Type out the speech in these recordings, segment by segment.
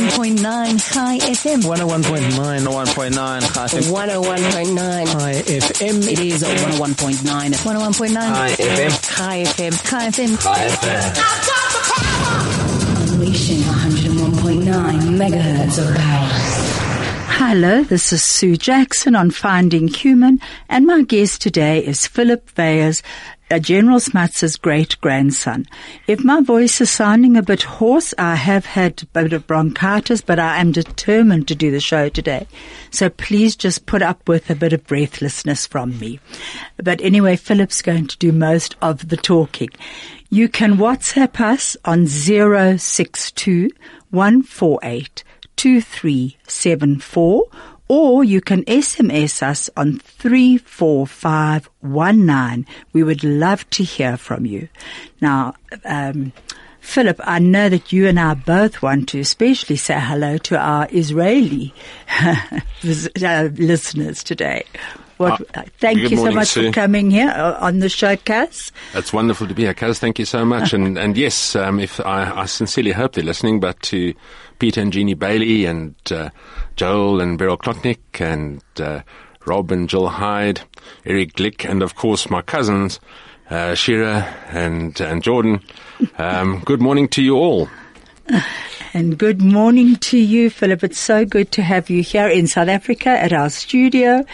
101.9 High FM. 101.9 High FM. It is 101.9. 101.9 High FM. High FM. High FM. High FM. Unleashing 101.9 megahertz of power. Hello, this is Sue Jackson on Finding Human, and my guest today is Philip Weyers, General Smuts' great-grandson. If my voice is sounding a bit hoarse, I have had a bit of bronchitis, but I am determined to do the show today. So please just put up with a bit of breathlessness from me. But anyway, Philip's going to do most of the talking. You can WhatsApp us on 062-148-2374, or you can SMS us on 34519. We would love to hear from you. Now, Philip, I know that you and I both want to especially say hello to our Israeli listeners today. Thank you so much, Sue, for coming here on the show, Kaz. It's wonderful to be here, Kaz. Thank you so much. And yes, I sincerely hope they're listening, but to Peter and Jeannie Bailey and Joel and General Klotnick and Rob and Joel Hyde, Eric Glick, and of course my cousins, Shira and Jordan, good morning to you all. And good morning to you, Philip. It's so good to have you here in South Africa at our studio.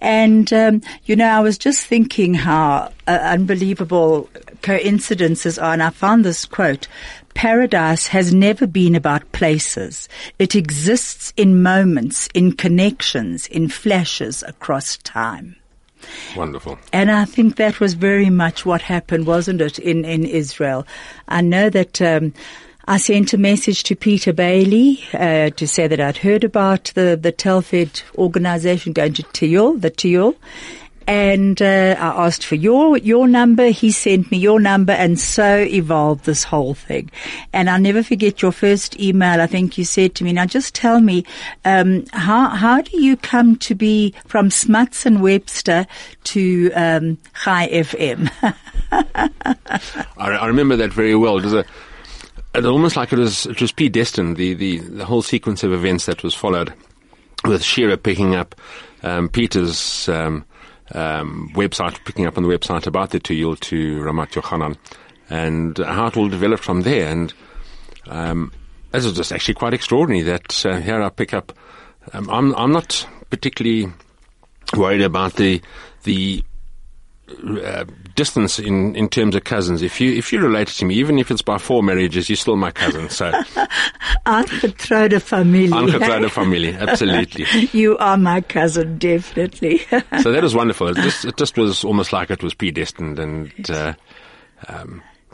And, I was just thinking how unbelievable coincidences are. And I found this quote: "Paradise has never been about places. It exists in moments, in connections, in flashes across time." Wonderful. And I think that was very much what happened, wasn't it, in Israel? I know that I sent a message to Peter Bailey to say that I'd heard about the Telfed organization going to Tiyol, and I asked for your number. He sent me your number, and so evolved this whole thing. And I'll never forget your first email. I think you said to me, "Now just tell me, how do you come to be from Smuts and Webster to Chai FM?" I remember that very well. It almost like it was predestined, the whole sequence of events that was followed, with Shira picking up Peter's website, picking up on the website about the Tiyul to Ramat Yohanan, and how it all developed from there. And this is just actually quite extraordinary that here I pick up. I'm not particularly worried about the distance in terms of cousins. If you relate to me, even if it's by 4 marriages, you're still my cousin. So, Angetrode familie. Angetrode familie, absolutely. You are my cousin, definitely. So that was wonderful. It just was almost like it was predestined and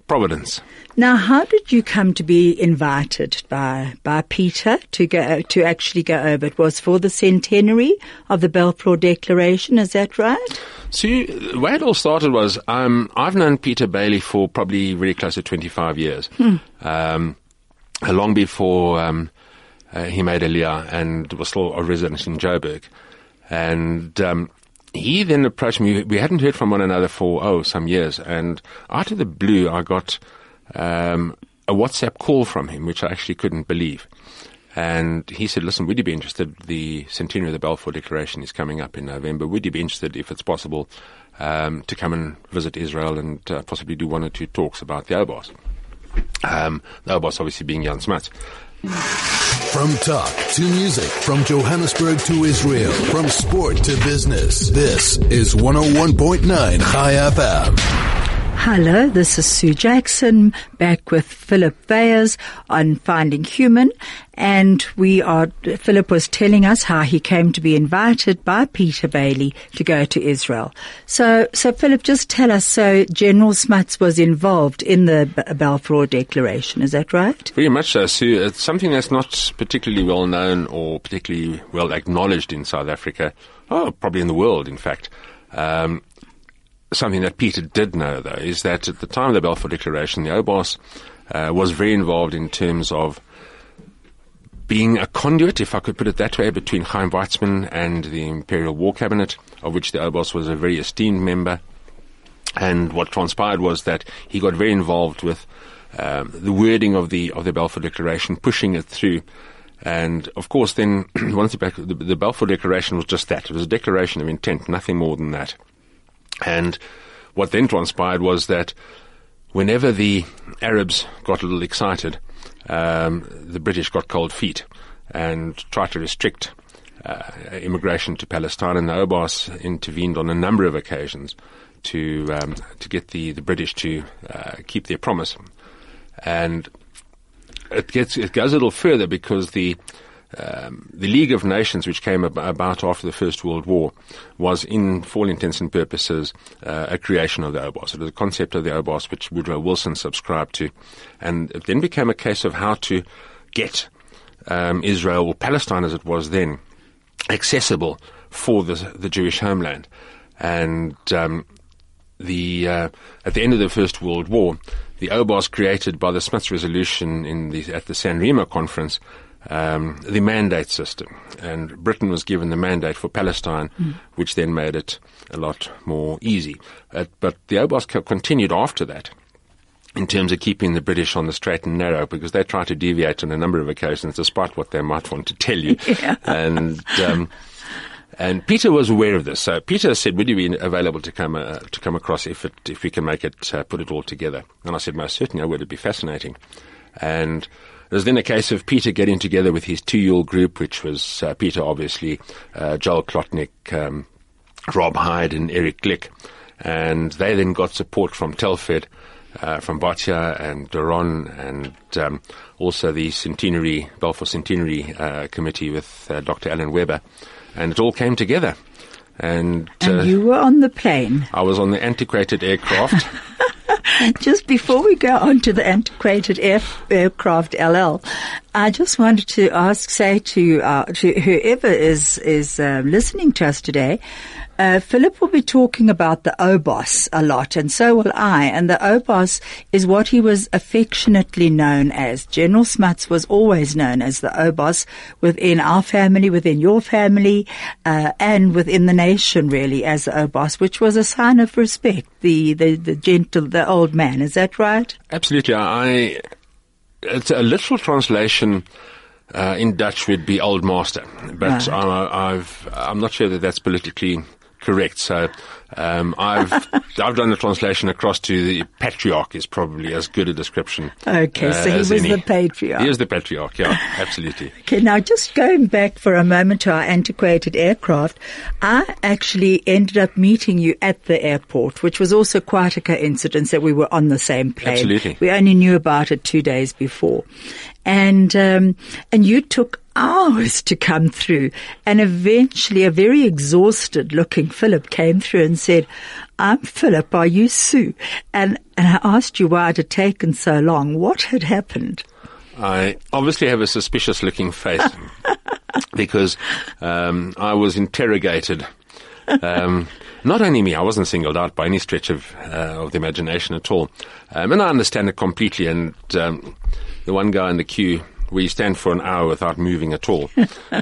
providence. Now, how did you come to be invited by Peter to actually go over? It was for the centenary of the Balfour Declaration, is that right? So the way it all started was I've known Peter Bailey for probably really close to 25 years, long before he made Aliyah and was still a resident in Joburg. And he then approached me. We hadn't heard from one another for, some years. And out of the blue, I got a WhatsApp call from him, which I actually couldn't believe. And he said, "Listen, would you be interested? The centenary of the Balfour Declaration is coming up in November. Would you be interested, if it's possible, to come and visit Israel and possibly do 1 or 2 talks about the Obos?" The Obos obviously being Yanni Smuts. From talk to music, from Johannesburg to Israel, from sport to business, this is 101.9 High FM. Hello, this is Sue Jackson, back with Philip Weyers on Finding Human. And Philip was telling us how he came to be invited by Peter Bailey to go to Israel. So Philip, just tell us, so General Smuts was involved in the Balfour Declaration, is that right? Very much so, Sue. It's something that's not particularly well known or particularly well acknowledged in South Africa, probably in the world, in fact. Something that Peter did know, though, is that at the time of the Balfour Declaration, the Obos was very involved in terms of being a conduit, if I could put it that way, between Chaim Weizmann and the Imperial War Cabinet, of which the Obos was a very esteemed member. And what transpired was that he got very involved with the wording of the Balfour Declaration, pushing it through And, of course, then, once the Balfour Declaration was just that. It was a declaration of intent, nothing more than that. And what then transpired was that whenever the Arabs got a little excited, the British got cold feet and tried to restrict immigration to Palestine. And the Obas intervened on a number of occasions to get the British to keep their promise. And it goes a little further, because the League of Nations, which came about after the First World War, was, for all intents and purposes, a creation of the Obas. It was a concept of the Obas which Woodrow Wilson subscribed to, and it then became a case of how to get Israel, or Palestine as it was then, accessible for the Jewish homeland. And at the end of the First World War, the Obas created by the Smuts Resolution at the San Remo conference, the mandate system, and Britain was given the mandate for Palestine, which then made it a lot more easy. But the Obas continued after that in terms of keeping the British on the straight and narrow, because they tried to deviate on a number of occasions, despite what they might want to tell you. Yeah. And Peter was aware of this, so Peter said, "Would you be available to come across if we can make it put it all together?" And I said, "Most certainly, I would. It'd be fascinating." And there's then a case of Peter getting together with his two-year group, which was Peter, obviously, Joel Klotnick, Rob Hyde, and Eric Glick. And they then got support from Telfed, from Batya and Doron, and also the Balfour Centenary Committee with Dr. Alan Weber. And it all came together. And you were on the plane. I was on the antiquated aircraft. Just before we go on to the antiquated aircraft, LL, I just wanted to say to whoever is listening to us today, Philip will be talking about the Obas a lot, and so will I. And the Obas is what he was affectionately known as. General Smuts was always known as the Obas within our family, within your family, and within the nation, really, as the Obas, which was a sign of respect, the gentle, the old man. Is that right? Absolutely. It's a literal translation in Dutch would be old master, but right. I'm not sure that's politically correct. So I've done the translation across to the patriarch is probably as good a description. Okay, so he was the patriarch. He is the patriarch, yeah, absolutely. Okay, now just going back for a moment to our antiquated aircraft, I actually ended up meeting you at the airport, which was also quite a coincidence that we were on the same plane. Absolutely. We only knew about it 2 days before. And you took hours to come through, and eventually a very exhausted looking Philip came through and said, "I'm Philip, are you Sue?" And I asked you why it had taken so long. What had happened? I obviously have a suspicious looking face because I was interrogated. Not only me, I wasn't singled out by any stretch of the imagination at all. And I understand it completely. And the one guy in the queue, where you stand for an hour without moving at all,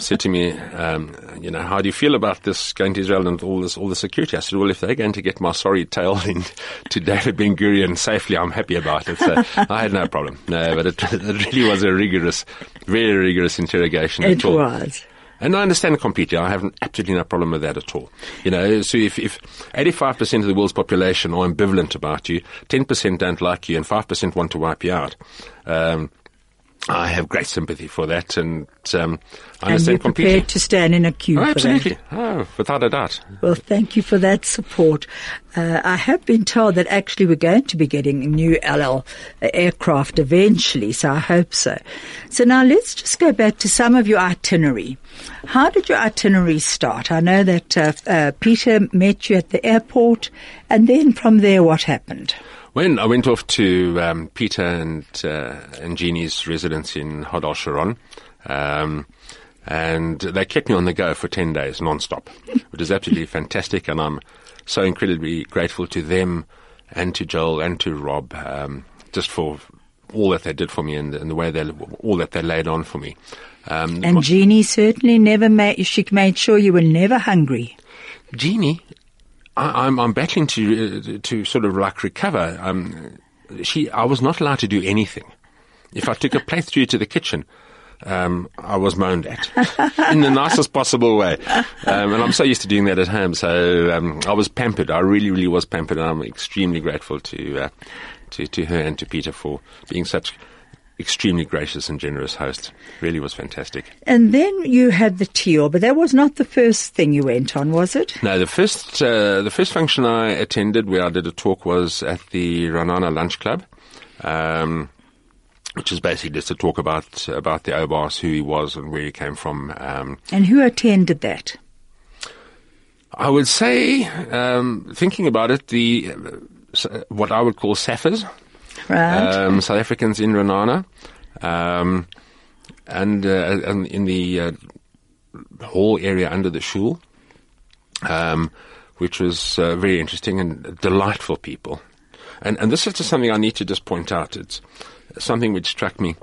said to me, "How do you feel about this going to Israel and all the security?" I said, "Well, if they're going to get my sorry tail in to David Ben Gurion safely, I'm happy about it." So I had no problem. No, but it really was a rigorous, very rigorous interrogation at all. It was. And I understand completely. I have absolutely no problem with that at all. So if 85% of the world's population are ambivalent about you, 10% don't like you, and 5% want to wipe you out, I have great sympathy for that, and I understand completely. And you're prepared to stand in a queue for absolutely. That? Absolutely, without a doubt. Well, thank you for that support. I have been told that actually we're going to be getting a new LL aircraft eventually, so I hope so. So now let's just go back to some of your itinerary. How did your itinerary start? I know that Peter met you at the airport, and then from there what happened? When I went off to Peter and Jeannie's residence in Hod Hasharon, and they kept me on the go for 10 days non-stop, which is absolutely fantastic, and I'm so incredibly grateful to them and to Joel and to Rob just for all that they did for me and the way all that they laid on for me. And Jeannie certainly made sure you were never hungry. Jeannie? I'm battling to sort of like recover. I was not allowed to do anything. If I took a plate through to the kitchen, I was moaned at in the nicest possible way. And I'm so used to doing that at home. So I was pampered. I really, really was pampered. And I'm extremely grateful to her and to Peter for being such extremely gracious and generous hosts. Really was fantastic. And then you had the teal, but that was not the first thing you went on, was it? No, the first function I attended where I did a talk was at the Ra'anana Lunch Club, which is basically just a talk about the Obas, who he was and where he came from. And who attended that? I would say, thinking about it, what I would call SAFers. Right. South Africans in Ra'anana, and in the hall area under the shul, which was very interesting and delightful people. And this is just something I need to just point out. It's something which struck me.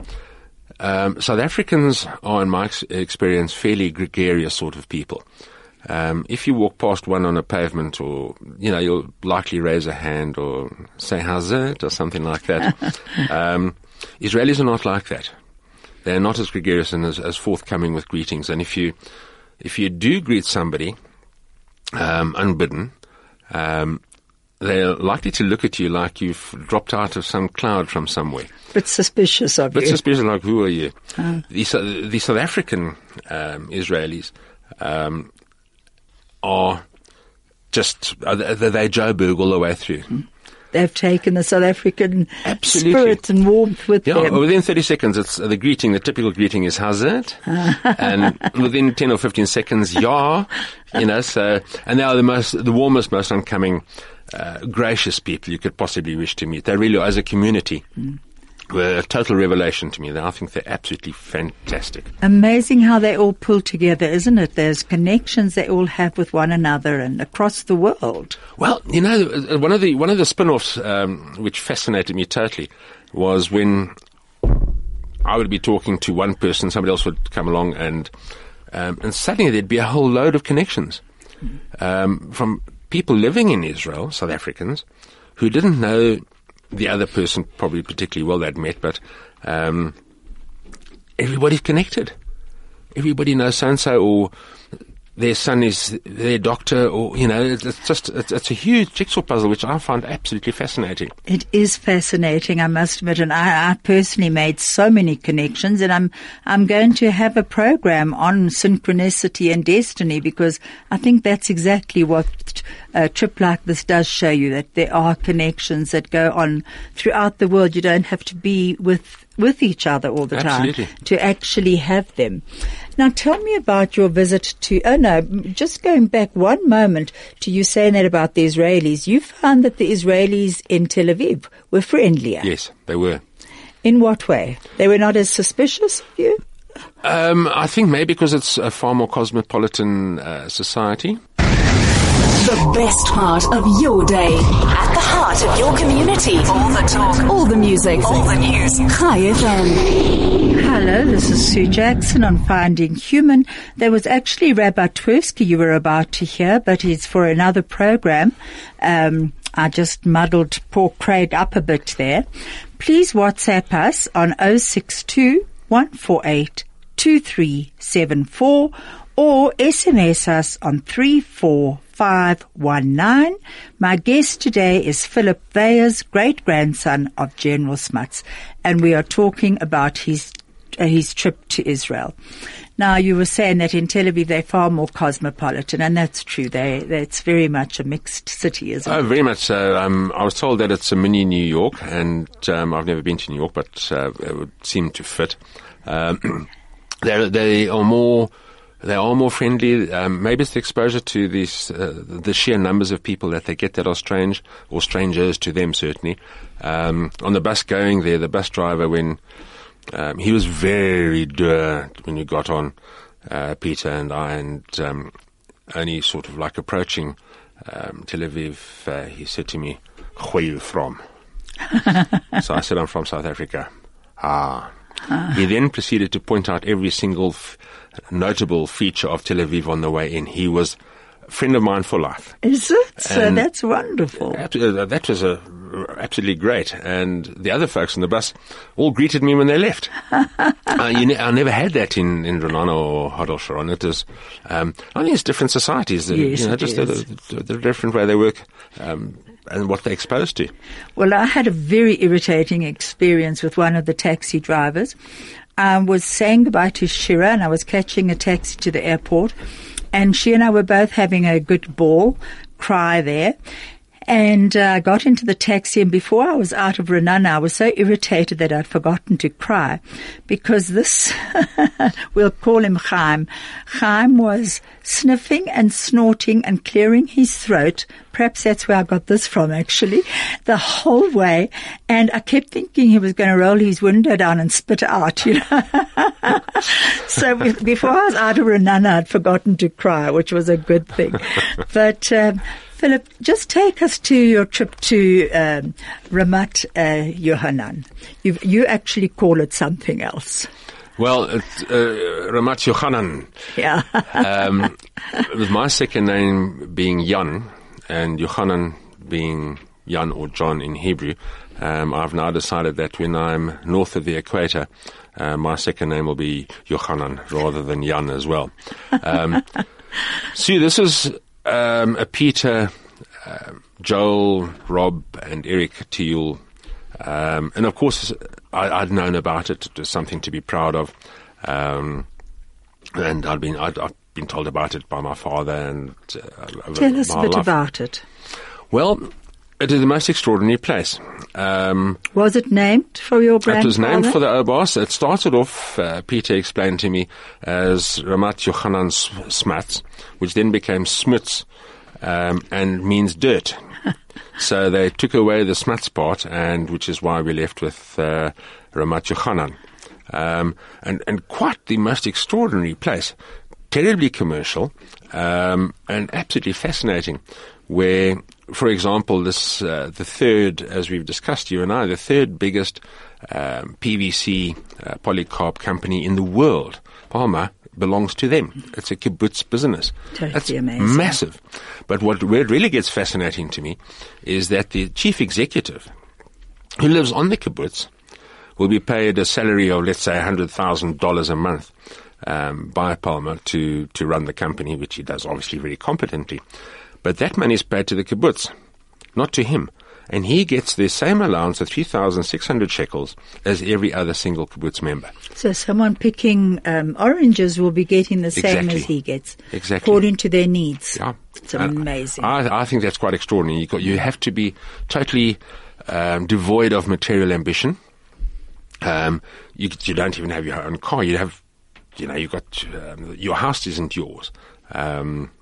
South Africans are, in my experience, fairly gregarious sort of people. If you walk past one on a pavement, or you'll likely raise a hand or say "how's it?" or something like that. Israelis are not like that. They're not as gregarious and as forthcoming with greetings. And if you do greet somebody unbidden, they're likely to look at you like you've dropped out of some cloud from somewhere. Bit suspicious of you. Bit suspicious, like who are you? The South African Israelis. Are just, they Joburg all the way through. They've taken the South African spirit and warmth with them. Within 30 seconds, it's the greeting, the typical greeting is "how's it?" And within 10 or 15 seconds, "yeah," so, and they are the warmest, most oncoming, gracious people you could possibly wish to meet. They really are, as a community. Were a total revelation to me. I think they're absolutely fantastic. Amazing how they all pull together, isn't it? Those connections they all have with one another and across the world. Well, one of the spin-offs which fascinated me totally was when I would be talking to one person, somebody else would come along, and suddenly there'd be a whole load of connections from people living in Israel, South Africans, who didn't know the other person probably particularly well they'd met, but everybody's connected. Everybody knows so-and-so, or their son is their doctor, or, it's a huge jigsaw puzzle, which I find absolutely fascinating. It is fascinating, I must admit, and I personally made so many connections, and I'm going to have a program on synchronicity and destiny, because I think that's exactly what a trip like this does show you, that there are connections that go on throughout the world. You don't have to be with each other all the Absolutely. Time to actually have them. Now, tell me about your visit to, just going back one moment to you saying that about the Israelis. You found that the Israelis in Tel Aviv were friendlier. Yes, they were. In what way? They were not as suspicious of you? I think maybe because it's a far more cosmopolitan society. The best part of your day. At the heart of your community. All the talk. All the music. All the news. Chai FM. Hello, this is Sue Jackson on Finding Human. There was actually Rabbi Twersky you were about to hear, but he's for another program. I just muddled poor Craig up a bit there. Please WhatsApp us on 062-148-2374 or SMS us on 34519. My guest today is Philip Weyers, great-grandson of General Smuts, and we are talking about his trip to Israel. Now, you were saying that in Tel Aviv they're far more cosmopolitan, and that's true. It's very much a mixed city, isn't it? Oh, very much so. I was told that it's a mini New York, and I've never been to New York, but it would seem to fit. They are more friendly. Maybe it's the exposure to these, the sheer numbers of people that they get that are strange, or strangers to them, certainly. On the bus going there, the bus driver, when he was very dour when you got on, Peter and I, and only sort of like approaching Tel Aviv, he said to me, "Where are you from?" So I said, "I'm from South Africa." Ah. He then proceeded to point out every single notable feature of Tel Aviv on the way in. He was friend of mine for life. Is it? So that's wonderful. That was absolutely great. And the other folks on the bus all greeted me when they left. I never had that in Ra'anana or Hod Hasharon. It is, I think it's different societies. Yes, you know, just the different way they work. And what they're exposed to. Well, I had a very irritating experience with one of the taxi drivers. I was saying goodbye to Shira, and I was catching a taxi to the airport, and she and I were both having a good ball, cry there. And I got into the taxi, and before I was out of Ra'anana, I was so irritated that I'd forgotten to cry, because this, we'll call him Chaim. Chaim was sniffing and snorting and clearing his throat. Perhaps that's where I got this from, actually, the whole way. And I kept thinking he was going to roll his window down and spit out, you know. So before I was out of Ra'anana, I'd forgotten to cry, which was a good thing. But... Philip, just take us to your trip to Ramat Yohanan. You actually call it something else. Well, it's Ramat Yohanan. Yeah. With my second name being Yan and Yohanan being Yan or John in Hebrew, I've now decided that when I'm north of the equator, my second name will be Yohanan rather than Yan as well. See, this is... Peter, Joel, Rob, and Eric Teal. And of course, I'd known about it. It was something to be proud of. And I'd been told about it by my father. And tell us a bit about it. Well, it is the most extraordinary place. Was it named for your grandfather? It was named for the Obas. It started off, Peter explained to me, as Ramat Yohanan Smuts, which then became Smuts, and means dirt. So they took away the Smuts part, and which is why we left with Ramat Yohanan. And quite the most extraordinary place. Terribly commercial, and absolutely fascinating, where... For example, this the third, as we've discussed, you and I, the third biggest PVC polycarb company in the world, Palmer, belongs to them. It's a kibbutz business. Totally That's amazing. Massive. But where it really gets fascinating to me is that the chief executive, who lives on the kibbutz, will be paid a salary of, let's say, $100,000 a month by Palmer to run the company, which he does obviously very competently. But that money is paid to the kibbutz, not to him. And he gets the same allowance of 3,600 shekels as every other single kibbutz member. So someone picking oranges will be getting the same as he gets, according to their needs. Yeah. It's amazing. I think that's quite extraordinary. You have to be totally devoid of material ambition. You don't even have your own car. You've got your house isn't yours.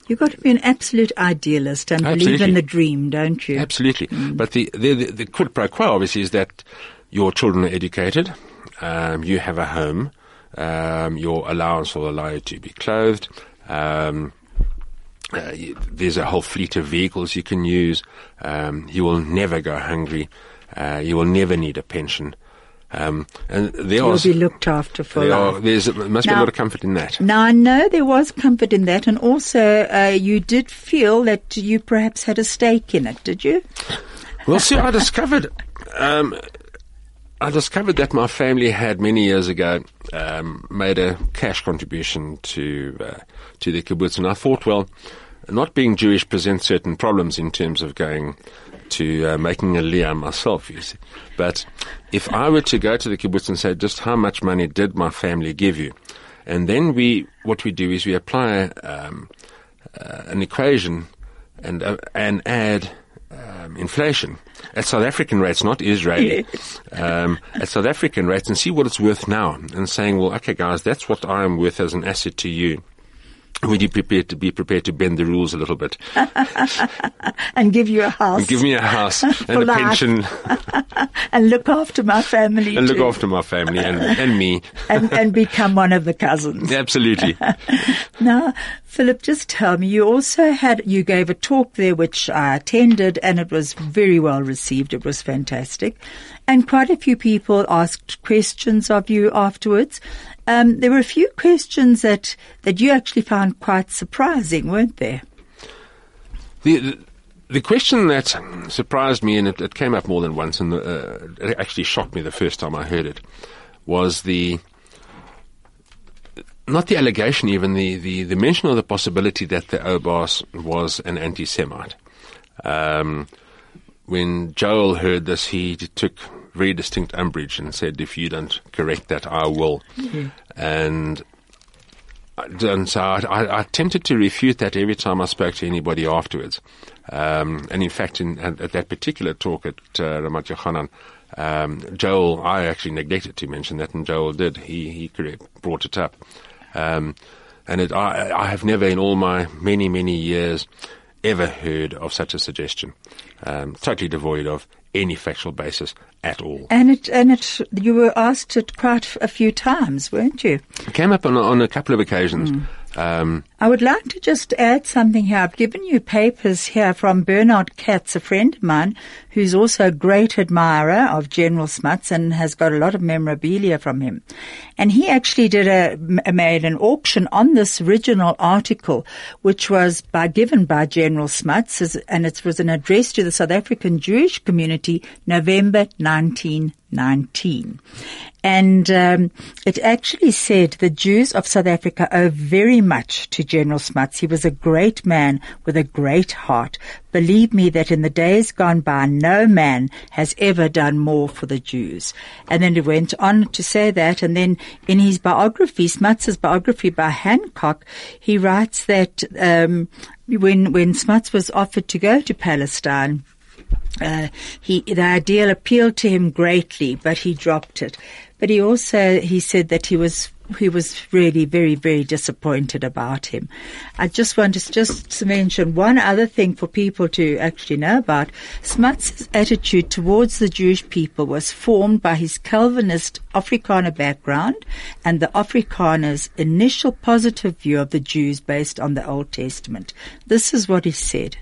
You've got to be an absolute idealist and believe in the dream, don't you? Absolutely. Mm. But the quid pro quo, obviously, is that your children are educated, you have a home, your allowance will allow you to be clothed, there's a whole fleet of vehicles you can use, you will never go hungry, you will never need a pension. And you'll be looked after for life. There must be a lot of comfort in that. Now, I know there was comfort in that, and also you did feel that you perhaps had a stake in it, did you? Well, see, I discovered that my family had many years ago made a cash contribution to the kibbutz, and I thought, well, not being Jewish presents certain problems in terms of going... to making a aliyah myself, you see. But if I were to go to the kibbutz and say, just how much money did my family give you? And then what we do is we apply an equation and add inflation at South African rates, not Israeli, at South African rates, and see what it's worth now. And saying, well, okay, guys, that's what I am worth as an asset to you. Would you be prepared to bend the rules a little bit? And give you a house. And give me a house and a pension. And look after my family. And look after my family and me. and become one of the cousins. Absolutely. Now, Philip, just tell me, you gave a talk there which I attended, and it was very well received. It was fantastic. And quite a few people asked questions of you afterwards. There were a few questions that you actually found quite surprising, weren't there? The question that surprised me, and it came up more than once, and it actually shocked me the first time I heard it, was not the allegation even, the mention of the possibility that the Obas was an anti-Semite. When Joel heard this, he took very distinct umbrage and said, if you don't correct that, I will. Mm-hmm. And so I attempted to refute that every time I spoke to anybody afterwards. And in fact, at that particular talk at Ramat Yohanan, Joel, I actually neglected to mention that, and Joel did. He brought it up. I have never in all my many, many years ever heard of such a suggestion. Totally devoid of any factual basis at all. And you were asked it quite a few times, weren't you? It came up on a couple of occasions. Mm. I would like to just add something here. I've given you papers here from Bernard Katz, a friend of mine, who's also a great admirer of General Smuts and has got a lot of memorabilia from him. And he actually made an auction on this original article, which was given by General Smuts, and it was an address to the South African Jewish community, November 1919. And it actually said the Jews of South Africa owe very much to General Smuts. He was a great man with a great heart. Believe me that in the days gone by, no man has ever done more for the Jews. And then it went on to say that. And then in his biography, Smuts's biography by Hancock, he writes that when Smuts was offered to go to Palestine, the ideal appealed to him greatly, but he dropped it. But he said that he was really very, very disappointed about him. I just want to mention one other thing for people to actually know about. Smuts' attitude towards the Jewish people was formed by his Calvinist Afrikaner background and the Afrikaners' initial positive view of the Jews based on the Old Testament. This is what he said.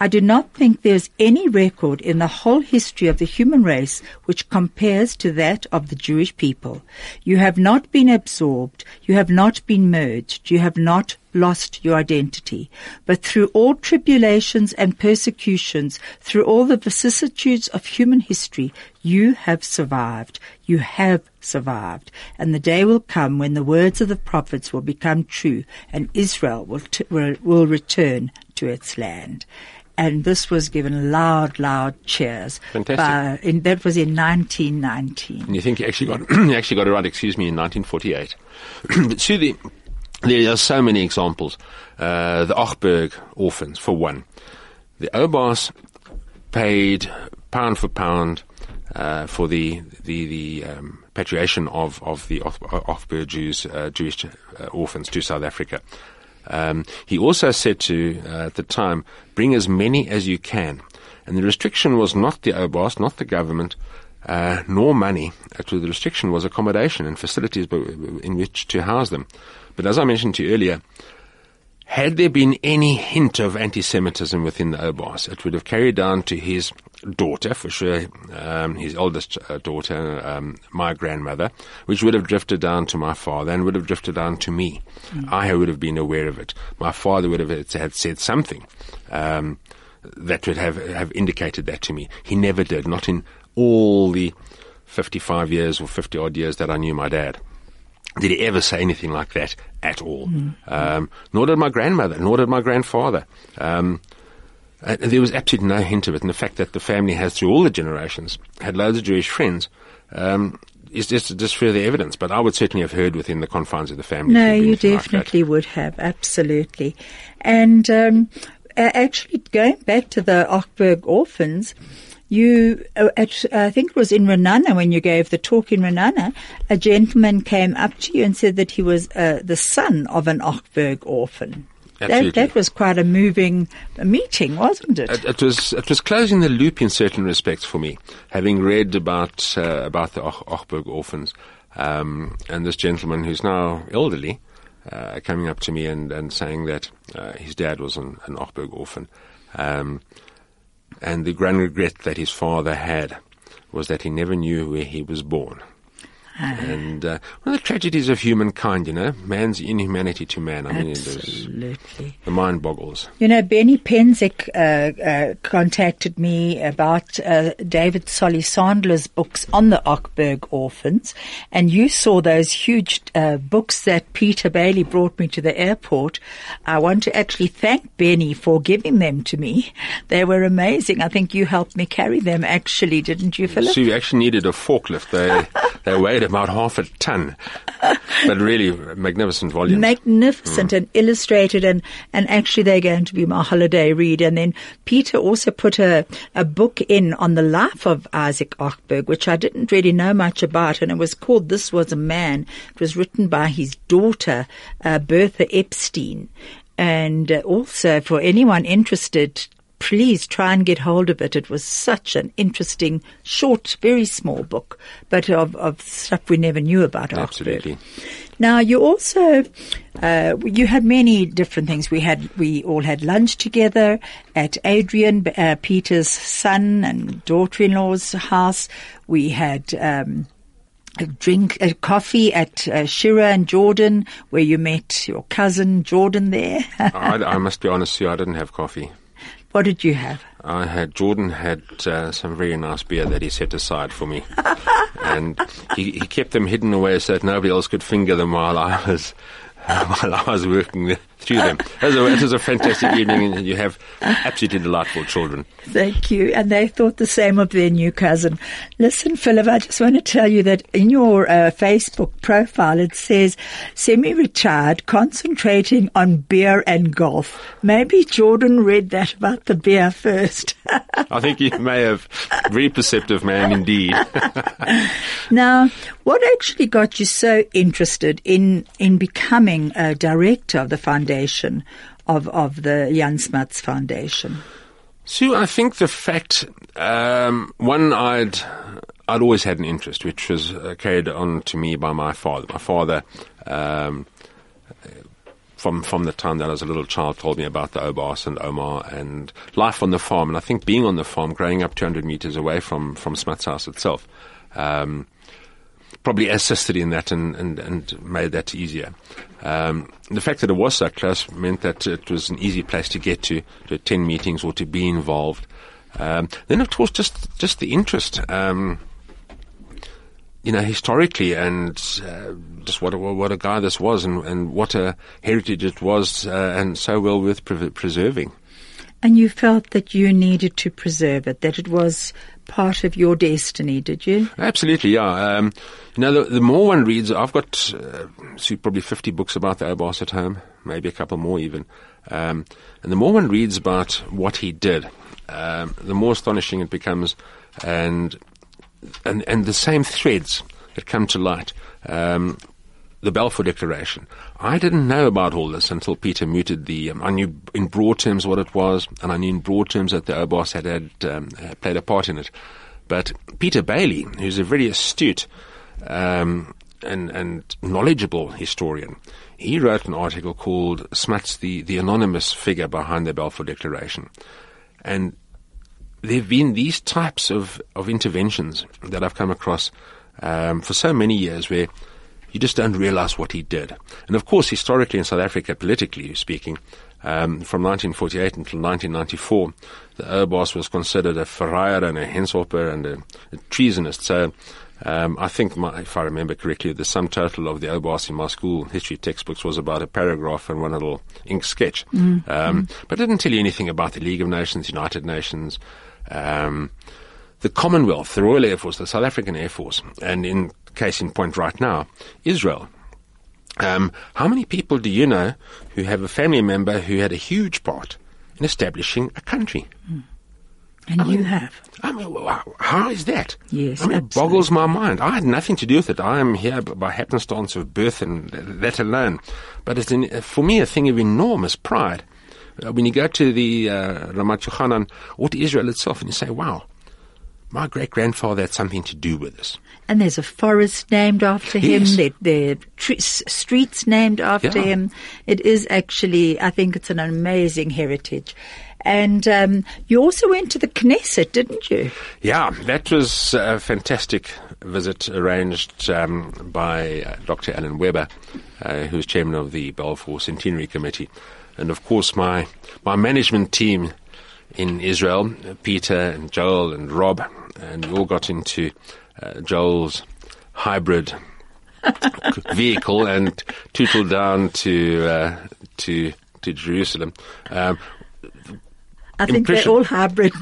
I do not think there is any record in the whole history of the human race which compares to that of the Jewish people. You have not been absorbed, you have not been merged, you have not lost your identity. But through all tribulations and persecutions, through all the vicissitudes of human history, you have survived. You have survived. And the day will come when the words of the prophets will become true and Israel will return to its land. And this was given loud cheers. Fantastic. That was in 1919. And you think you actually got it right, in 1948. But see, there are so many examples. The Ochberg orphans, for one. The Obas paid pound for pound for the repatriation of the Ochberg Jewish orphans to South Africa. He also said at the time, bring as many as you can. And the restriction was not the Obas, not the government, nor money. Actually, the restriction was accommodation and facilities in which to house them. But as I mentioned to you earlier, had there been any hint of anti-Semitism within the Obas, it would have carried down to his daughter, for sure, his oldest daughter, my grandmother, which would have drifted down to my father and would have drifted down to me. Mm. I would have been aware of it. My father would have had said something that would have indicated that to me. He never did, not in all the 55 years or 50-odd years that I knew my dad. Did he ever say anything like that at all? Mm. Nor did my grandmother, nor did my grandfather. There was absolutely no hint of it. And the fact that the family has, through all the generations, had loads of Jewish friends is just further evidence. But I would certainly have heard within the confines of the family. No, you definitely would have, absolutely. And actually, going back to the Ochberg orphans, I think it was in Ra'anana, when you gave the talk in Ra'anana, a gentleman came up to you and said that he was the son of an Ochberg orphan. Absolutely. That was quite a moving meeting, wasn't it? It was closing the loop in certain respects for me, having read about the Ochberg orphans, and this gentleman who's now elderly coming up to me and saying that his dad was an Ochberg orphan. And the grand regret that his father had was that he never knew where he was born. And one of the tragedies of humankind, you know, man's inhumanity to man. I mean, absolutely. The mind boggles. You know, Benny Penzik contacted me about David Solly-Sandler's books on the Ochberg orphans, and you saw those huge books that Peter Bailey brought me to the airport. I want to actually thank Benny for giving them to me. They were amazing. I think you helped me carry them, actually, didn't you, Philip? So you actually needed a forklift. They weighed about half a ton, but really magnificent volumes. Magnificent and illustrated, and actually they're going to be my holiday read. And then Peter also put a book in on the life of Isaac Ochberg, which I didn't really know much about, and it was called This Was a Man. It was written by his daughter, Bertha Epstein. And also, for anyone interested, please try and get hold of it. It was such an interesting, short, very small book, but of stuff we never knew about. Absolutely. Ochberg. Now, you also, you had many different things. We all had lunch together at Adrian, Peter's son and daughter-in-law's house. We had, coffee at Shira and Jordan, where you met your cousin Jordan there. I must be honest, I didn't have coffee. What did you have? Jordan had some very nice beer that he set aside for me. And he kept them hidden away so that nobody else could finger them while I was working through them. It was a fantastic evening, and you have absolutely delightful children. Thank you. And they thought the same of their new cousin. Listen, Philip, I just want to tell you that in your Facebook profile, it says, semi-retired, concentrating on beer and golf. Maybe Jordan read that about the beer first. I think he may have. Very perceptive man indeed. Now, what actually got you so interested in becoming a director of the foundation of the Yanni Smuts Foundation? Sue, I think the fact, I'd always had an interest, which was carried on to me by my father. My father, from the time that I was a little child, told me about the Obas and Omar and life on the farm. And I think being on the farm, growing up 200 meters away from Smuts House itself, probably assisted in that and made that easier. The fact that it was so close meant that it was an easy place to get to attend meetings or to be involved. Then, of course, just the interest, historically, and just what a guy this was, and what a heritage it was, and so well worth preserving. And you felt that you needed to preserve it, that it was part of your destiny, did you? Absolutely, yeah. The more one reads, I've got probably 50 books about the Obas at home, maybe a couple more even. And the more one reads about what he did, the more astonishing it becomes, and the same threads that come to light. The Balfour Declaration. I didn't know about all this until Peter mooted the... I knew in broad terms what it was, and I knew in broad terms that the Obas had played a part in it. But Peter Bailey, who's a very astute and knowledgeable historian, he wrote an article called Smuts, the Anonymous Figure Behind the Balfour Declaration. And there have been these types of interventions that I've come across for so many years where... you just don't realize what he did. And, of course, historically in South Africa, politically speaking, from 1948 until 1994, the Obas was considered a farrier and a henshopper and a treasonist. So I think, if I remember correctly, the sum total of the Obas in my school history textbooks was about a paragraph and one little ink sketch. Mm-hmm. But it didn't tell you anything about the League of Nations, United Nations, the Commonwealth, the Royal Air Force, the South African Air Force, and in case in point right now, Israel. How many people do you know who have a family member who had a huge part in establishing a country? Mm. And how is that? Yes, it boggles my mind. I had nothing to do with it. I am here by happenstance of birth and that alone. But it's for me a thing of enormous pride. When you go to the Ramat Yohanan or to Israel itself and you say, wow, my great-grandfather had something to do with this. And there's a forest named after him. There are streets named after him. It is actually, I think it's an amazing heritage. And you also went to the Knesset, didn't you? Yeah, that was a fantastic visit arranged by Dr. Alan Weber, who's chairman of the Balfour Centenary Committee. And, of course, my management team in Israel, Peter and Joel and Rob, and we all got into Joel's hybrid vehicle and tootled down to Jerusalem. I think they're all hybrid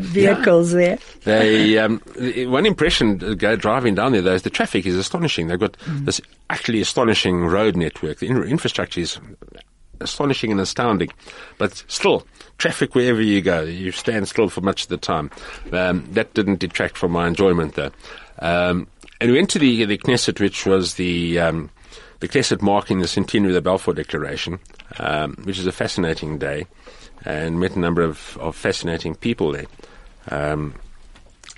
vehicles there. They, one impression driving down there, though, is the traffic is astonishing. They've got this actually astonishing road network. The infrastructure is astonishing and astounding. But still, traffic wherever you go, you stand still for much of the time. That didn't detract from my enjoyment, though. And we went to the Knesset, which was the Knesset marking the centenary of the Balfour Declaration, which is a fascinating day, and met a number of fascinating people there.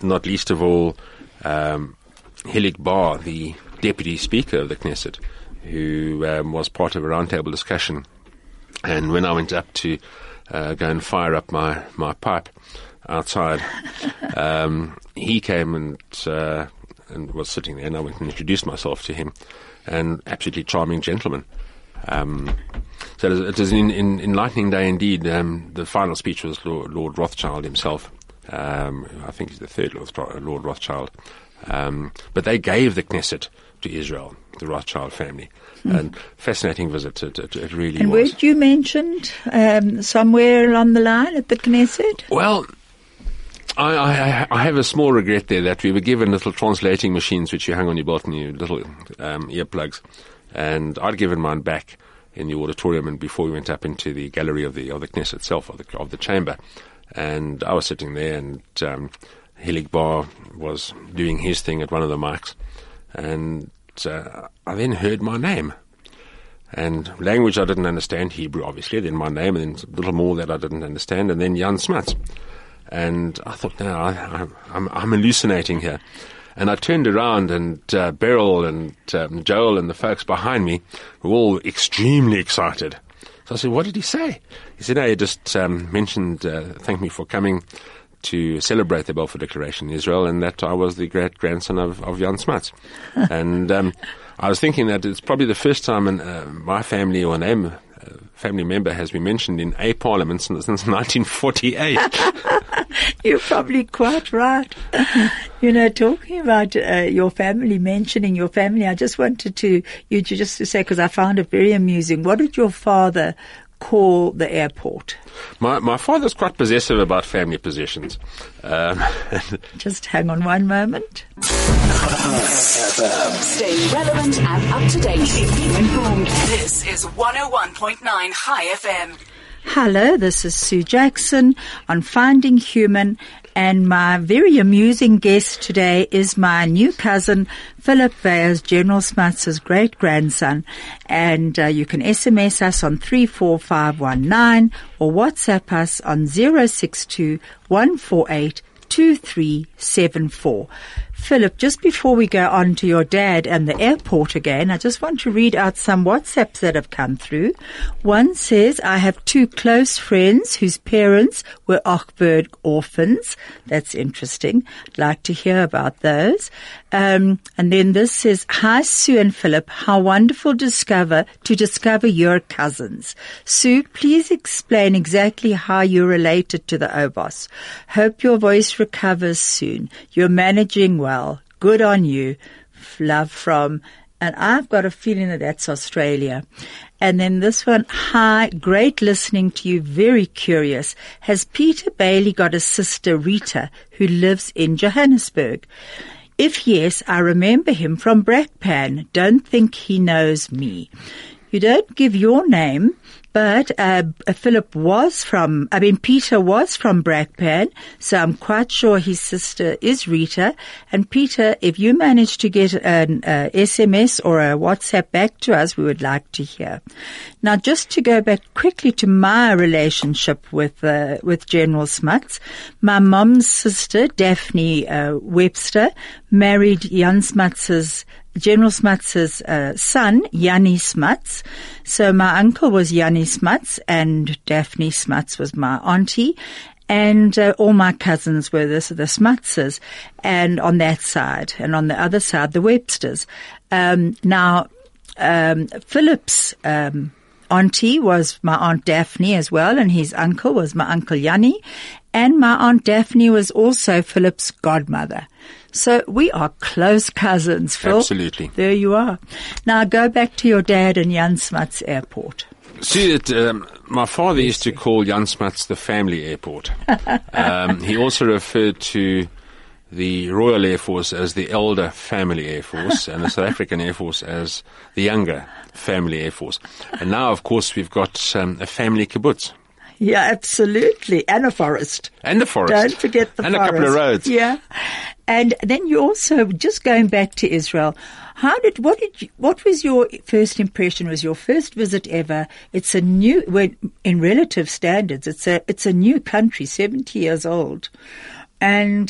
Not least of all, Helek Bar, the deputy speaker of the Knesset, who was part of a roundtable discussion. And when I went up to go and fire up my pipe outside, he came and was sitting there, and I went and introduced myself to him, an absolutely charming gentleman. So it was an enlightening day indeed. The final speech was Lord Rothschild himself. I think he's the third Lord Rothschild. But they gave the Knesset to Israel, the Rothschild family. And fascinating visit, it really was. And weren't you mentioned somewhere along the line at the Knesset? Well, I have a small regret there that we were given little translating machines which you hung on your belt and your little earplugs. And I'd given mine back in the auditorium, and before we went up into the gallery of the Knesset itself, of the chamber. And I was sitting there, and Helek Bar was doing his thing at one of the mics. And I then heard my name. And language I didn't understand, Hebrew obviously, then my name, and then a little more that I didn't understand, and then Yanni Smuts. And I thought, no, I'm hallucinating here. And I turned around, and Beryl and Joel and the folks behind me were all extremely excited. So I said, what did he say? He said, no, he just mentioned, thank me for coming to celebrate the Balfour Declaration in Israel, and that I was the great-grandson of Yanni Smuts. And I was thinking that it's probably the first time in my family or name family member has been mentioned in a parliament since 1948. You're probably quite right. You know, talking about your family, mentioning your family, I just wanted to say, because I found it very amusing, what did your father call the airport? My father's quite possessive about family positions. Just hang on one moment. Stay relevant and up to date. Keep informed. This is 101.9 High FM. Hello, this is Sue Jackson on Finding Human, and my very amusing guest today is my new cousin, Philip Weyers, General Smuts' great-grandson. And you can SMS us on 34519 or WhatsApp us on 062-148-2374. Philip, just before we go on to your dad and the airport again, I just want to read out some WhatsApps that have come through. One says, I have two close friends whose parents were Ochberg orphans. That's interesting. I'd like to hear about those. And then this says, hi, Sue and Philip. How wonderful to discover your cousins. Sue, please explain exactly how you're related to the Obos. Hope your voice recovers soon. You're managing well. Good on you. Love from, and I've got a feeling that that's Australia. And then this one, hi, great listening to you, very curious. Has Peter Bailey got a sister, Rita, who lives in Johannesburg? If yes, I remember him from Brakpan. Don't think he knows me. You don't give your name, but Peter was from Brakpan, so I'm quite sure his sister is Rita. And Peter, if you manage to get an SMS or a WhatsApp back to us, we would like to hear. Now, just to go back quickly to my relationship with General Smuts, my mom's sister, Daphne Webster, married Yanni Smuts' General Smuts' son, Yanni Smuts. So my uncle was Yanni Smuts and Daphne Smuts was my auntie. And all my cousins were the Smutses, and on that side, and on the other side, the Websters. Philip's auntie was my Aunt Daphne as well, and his uncle was my Uncle Yanni, and my Aunt Daphne was also Philip's godmother. So we are close cousins, Phil. Absolutely. There you are. Now go back to your dad in Jan Smuts Airport. See, my father used to call Jan Smuts the family airport. He also referred to the Royal Air Force as the elder family Air Force and the South African Air Force as the younger family Air Force. And now, of course, we've got a family kibbutz. Yeah, absolutely. And a forest. And the forest. Don't forget the forest. And a couple of roads. Yeah. And then you also, just going back to Israel, what was your first impression? Was your first visit ever? It's a new, in relative standards, it's a new country, 70 years old. And,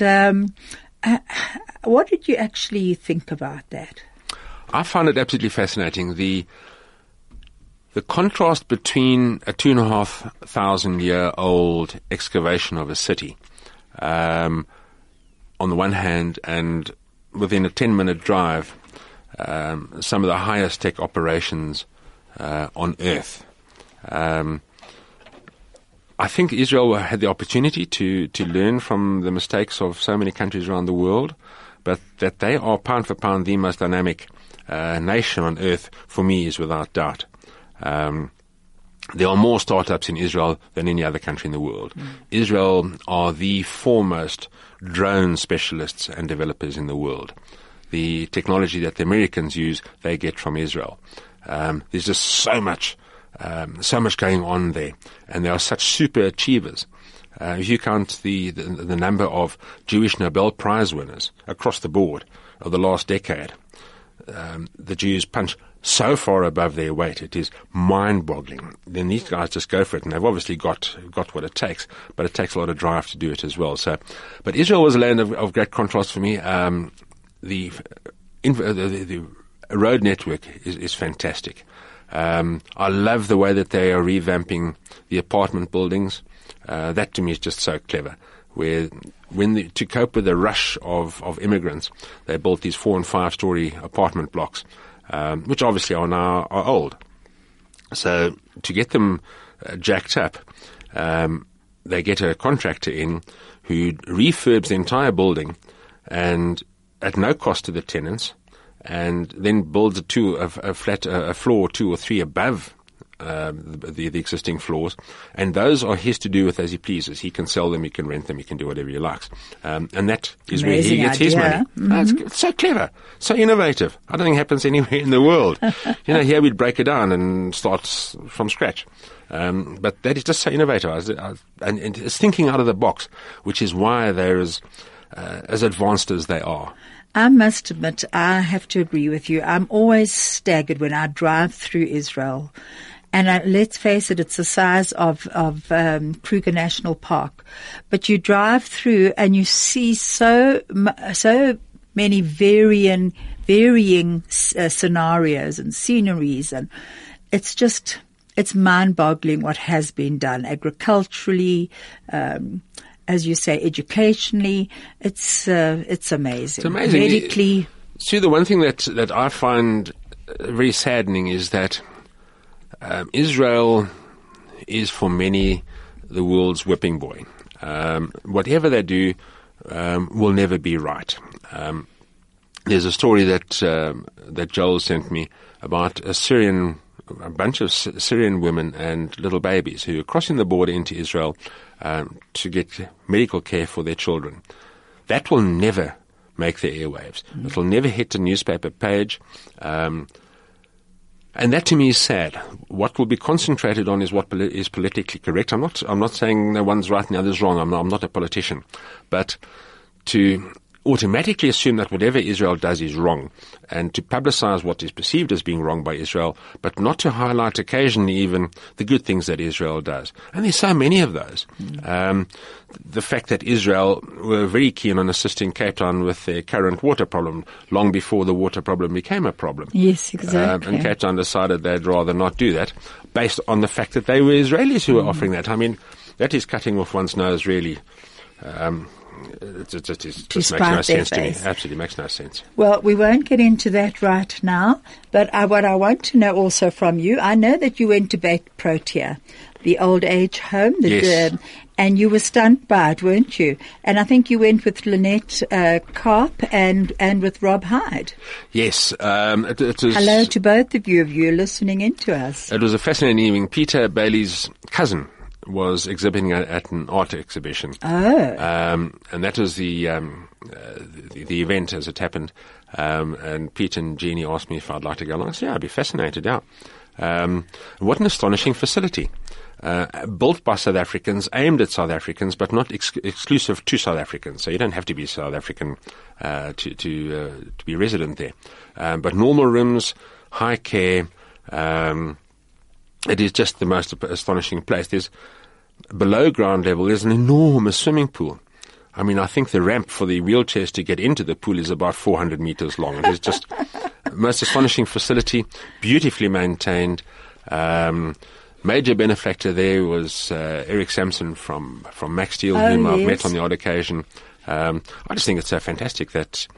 what did you actually think about that? I found it absolutely fascinating. The contrast between a 2,500-year-old excavation of a city, on the one hand, and within a 10-minute drive, some of the highest tech operations on Earth. I think Israel had the opportunity to learn from the mistakes of so many countries around the world, but that they are pound for pound the most dynamic nation on Earth, for me, is without doubt. There are more startups in Israel than any other country in the world. Mm. Israel are the foremost drone specialists and developers in the world. The technology that the Americans use, they get from Israel. There's just so much going on there, and they are such super achievers. If you count the number of Jewish Nobel Prize winners across the board of the last decade, the Jews punch so far above their weight, it is mind-boggling. Then these guys just go for it, and they've obviously got what it takes, but it takes a lot of drive to do it as well. So, but Israel was a land of great contrast for me. The road network is fantastic. I love the way that they are revamping the apartment buildings. That to me is just so clever. To cope with the rush of immigrants, they built these 4- and 5-story apartment blocks, which obviously are now old. So to get them jacked up, they get a contractor in who refurbs the entire building and at no cost to the tenants, and then builds a floor 2 or 3 above the existing floors, and those are his to do with as he pleases. He can sell them, he can rent them, he can do whatever he likes, and that is amazing where he gets his money. Mm-hmm. It's so clever, so innovative. I don't think it happens anywhere in the world. Here we'd break it down and start from scratch, but that is just so innovative, and it's thinking out of the box, which is why they're as advanced as they are. I must admit, I have to agree with you. I'm always staggered when I drive through Israel. And let's face it, it's the size of Kruger National Park. But you drive through and you see so many varying scenarios and sceneries, and it's just mind-boggling what has been done agriculturally. As you say, educationally, it's amazing. It's amazing. Medically. See, the one thing that I find very saddening is that Israel is for many the world's whipping boy. Whatever they do will never be right. There's a story that Joel sent me about a bunch of Syrian women and little babies who are crossing the border into Israel to get medical care for their children. That will never make the airwaves. Mm-hmm. It will never hit a newspaper page. And that to me is sad. What will be concentrated on is what is politically correct. I'm not saying that one's right and the other's wrong. I'm not a politician. But to automatically assume that whatever Israel does is wrong, and to publicize what is perceived as being wrong by Israel, but not to highlight occasionally even the good things that Israel does. And there's so many of those. The fact that Israel were very keen on assisting Cape Town with their current water problem long before the water problem became a problem. Yes, exactly. And Cape Town decided they'd rather not do that, based on the fact that they were Israelis who were offering that. I mean, that is cutting off one's nose, really. It just makes no sense to me. Absolutely makes no sense. Well, we won't get into that right now, but what I want to know also from you, I know that you went to Beit Protea, the old age home, and you were stunned by it, weren't you? And I think you went with Lynette Karp and with Rob Hyde. Yes. It was, hello to both of you if you're listening in to us. It was a fascinating evening. Peter Bailey's cousin was exhibiting at an art exhibition. Oh. And that was the event as it happened. And Pete and Jeannie asked me if I'd like to go along. I said, yeah, I'd be fascinated, yeah. What an astonishing facility. Built by South Africans, aimed at South Africans, but not exclusive to South Africans. So you don't have to be South African to be resident there. But normal rooms, high care, it is just the most astonishing place. There's, below ground level, there's an enormous swimming pool. I mean, I think the ramp for the wheelchairs to get into the pool is about 400 meters long. It is just the most astonishing facility, beautifully maintained. Major benefactor there was Eric Sampson from Max Steel, whom I've met on the odd occasion. I just think it's so fantastic that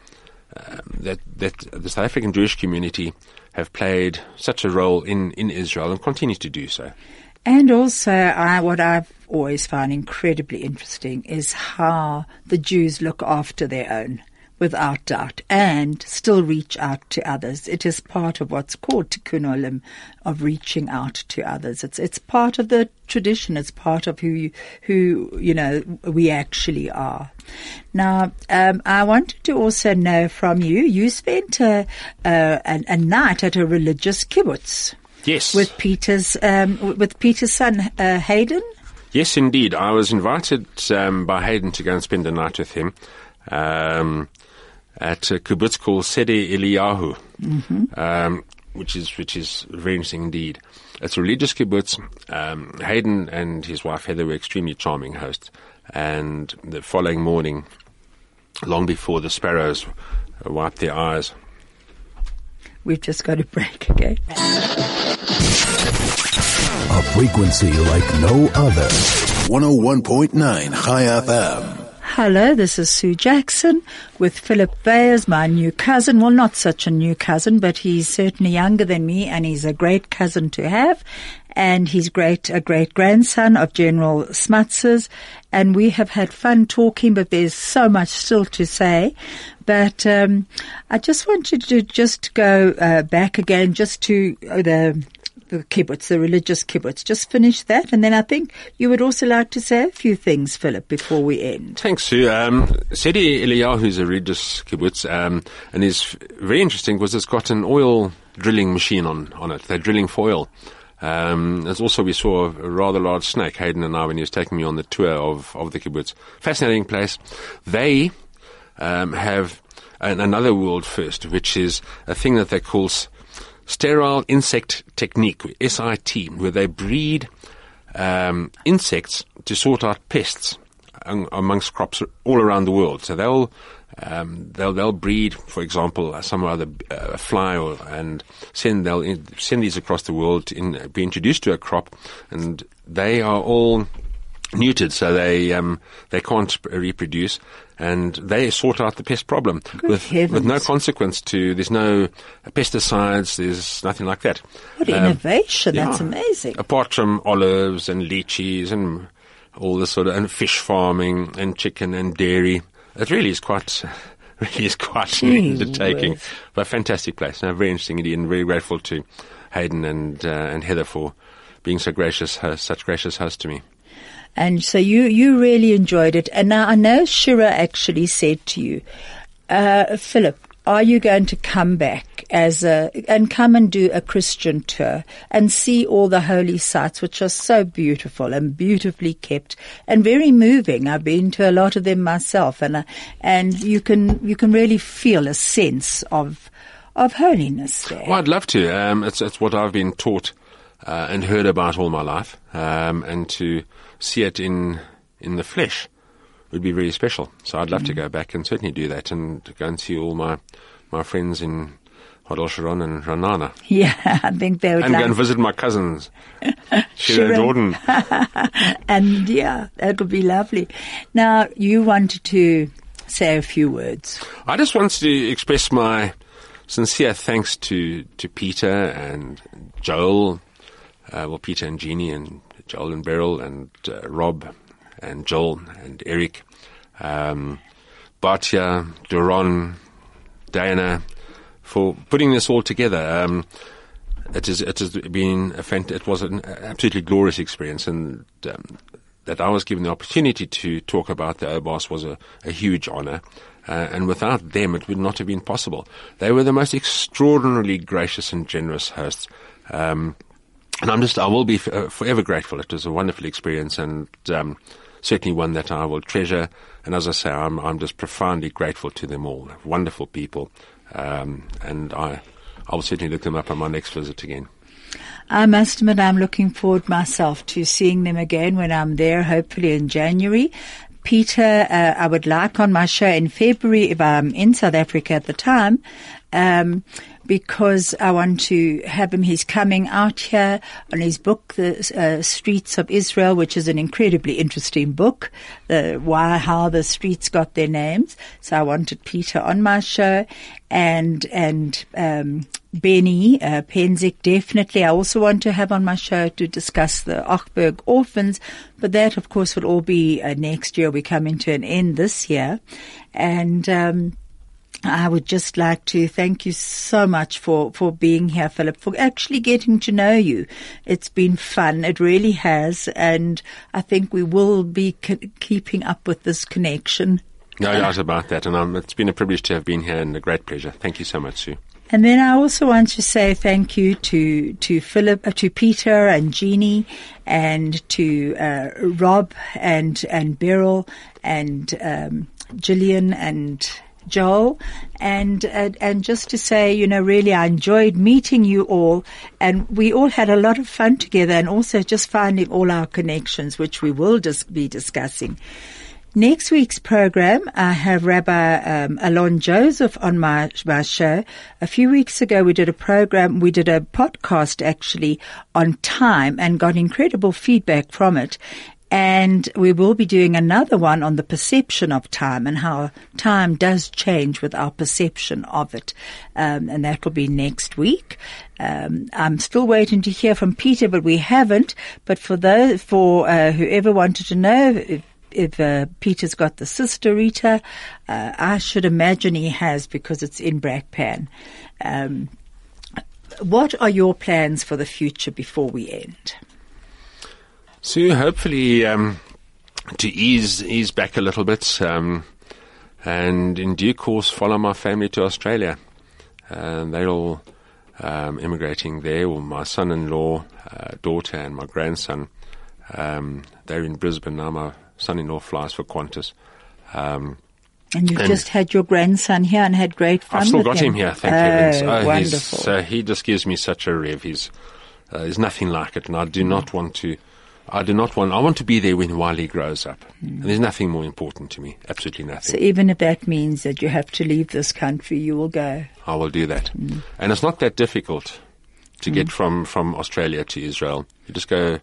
that the South African Jewish community have played such a role in Israel and continue to do so. And also, what I've always found incredibly interesting is how the Jews look after their own, without doubt, and still reach out to others. It is part of what's called tikkun olam, of reaching out to others. It's part of the tradition. It's part of who we actually are. Now, I wanted to also know from you. You spent a night at a religious kibbutz. Yes, with Peter's son Hayden. Yes, indeed. I was invited by Hayden to go and spend the night with him. At a kibbutz called Sde Eliyahu, which is very interesting indeed. It's a religious kibbutz. Hayden and his wife Heather were extremely charming hosts. And the following morning, long before the sparrows wiped their eyes, we've just got a break, okay? A frequency like no other. 101.9 High FM. Hello, this is Sue Jackson with Philip Weyers, my new cousin. Well, not such a new cousin, but he's certainly younger than me, and he's a great cousin to have. And he's a great-grandson of General Smuts's. And we have had fun talking, but there's so much still to say. But I just want you to just go back again just to the kibbutz, the religious kibbutz. Just finish that, and then I think you would also like to say a few things, Philip, before we end. Thanks, Sue. Sde Eliyahu is a religious kibbutz, and is very interesting because it's got an oil drilling machine on it. They're drilling for oil. There's also, we saw a rather large snake, Hayden and I, when he was taking me on the tour of the kibbutz. Fascinating place. They have another world first, which is a thing that they call sterile insect technique, SIT, where they breed insects to sort out pests amongst crops all around the world. So they'll breed, for example, some other fly, and send these across the world to be introduced to a crop, and they are all neutered, so they can't reproduce, and they sort out the pest problem with no consequence to. There's no pesticides. There's nothing like that. What innovation! Yeah. That's amazing. Apart from olives and lychees and all this sort of, and fish farming and chicken and dairy, it really is quite an undertaking. But a fantastic place. Now, very interesting indeed, and very grateful to Hayden and Heather for being such gracious hosts to me. And so you really enjoyed it. And now I know Shira actually said to you, Philip, are you going to come back and come and do a Christian tour and see all the holy sites, which are so beautiful and beautifully kept and very moving? I've been to a lot of them myself, and you can really feel a sense of holiness there. Well, I'd love to. It's what I've been taught and heard about all my life, and to see it in the flesh would be really special. So I'd love to go back and certainly do that and go and see all my friends in Hod Hasharon and Ra'anana. Yeah, I think they would. And go and visit my cousins, Shira and Jordan. And yeah, that would be lovely. Now, you wanted to say a few words. I just wanted to express my sincere thanks to Peter and Joel, Peter and Jeannie and Joel and Beryl and Rob and Joel and Eric, Batya, Doron, Diana, for putting this all together. It was an absolutely glorious experience, and that I was given the opportunity to talk about the Obos was a huge honor. And without them, it would not have been possible. They were the most extraordinarily gracious and generous hosts. And I will be forever grateful. It was a wonderful experience, and certainly one that I will treasure. And as I say, I'm just profoundly grateful to them all. Wonderful people. And I will certainly look them up on my next visit again. I must admit, I'm looking forward myself to seeing them again when I'm there, hopefully in January. Peter, I would like on my show in February, if I'm in South Africa at the time, because I want to have him. He's coming out here on his book, The Streets of Israel, which is an incredibly interesting book, how the streets got their names. So I wanted Peter on my show, and Benny Penzik, definitely. I also want to have on my show to discuss the Ochberg orphans, but that, of course, will all be next year. We're coming to an end this year, and I would just like to thank you so much for being here, Philip, for actually getting to know you. It's been fun. It really has. And I think we will be keeping up with this connection. No doubt about that. And it's been a privilege to have been here and a great pleasure. Thank you so much, Sue. And then I also want to say thank you to Philip, to Peter and Jeannie, and to Rob and Beryl and Gillian and Joel, and just to say, really I enjoyed meeting you all, and we all had a lot of fun together, and also just finding all our connections, which we will just be discussing. Next week's program, I have Rabbi Alon Joseph on my show. A few weeks ago, we did a podcast actually on time and got incredible feedback from it. And we will be doing another one on the perception of time and how time does change with our perception of it. And that will be next week. I'm still waiting to hear from Peter, but we haven't. But for whoever wanted to know if Peter's got the sister Rita, I should imagine he has, because it's in Brakpan. What are your plans for the future before we end? So hopefully to ease back a little bit, and in due course follow my family to Australia. They're all immigrating there. Well, my son-in-law, daughter, and my grandson. They're in Brisbane now. My son-in-law flies for Qantas. And you've just had your grandson here and had great fun. I've still got him here, thank heavens. Oh, wonderful! He just gives me such a rev. There's nothing like it, and I want to be there when Wiley grows up. And there's nothing more important to me. Absolutely nothing. So even if that means that you have to leave this country, you will go. I will do that. And it's not that difficult to get from Australia to Israel. You just go.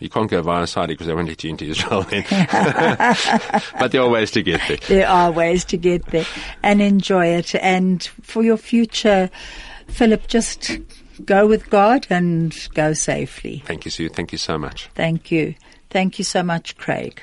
You can't go via Saudi because they won't let you into Israel then. But there are ways to get there. There are ways to get there. And enjoy it. And for your future, Philip, just go with God and go safely. Thank you, Sue. Thank you so much. Thank you. Thank you so much, Craig.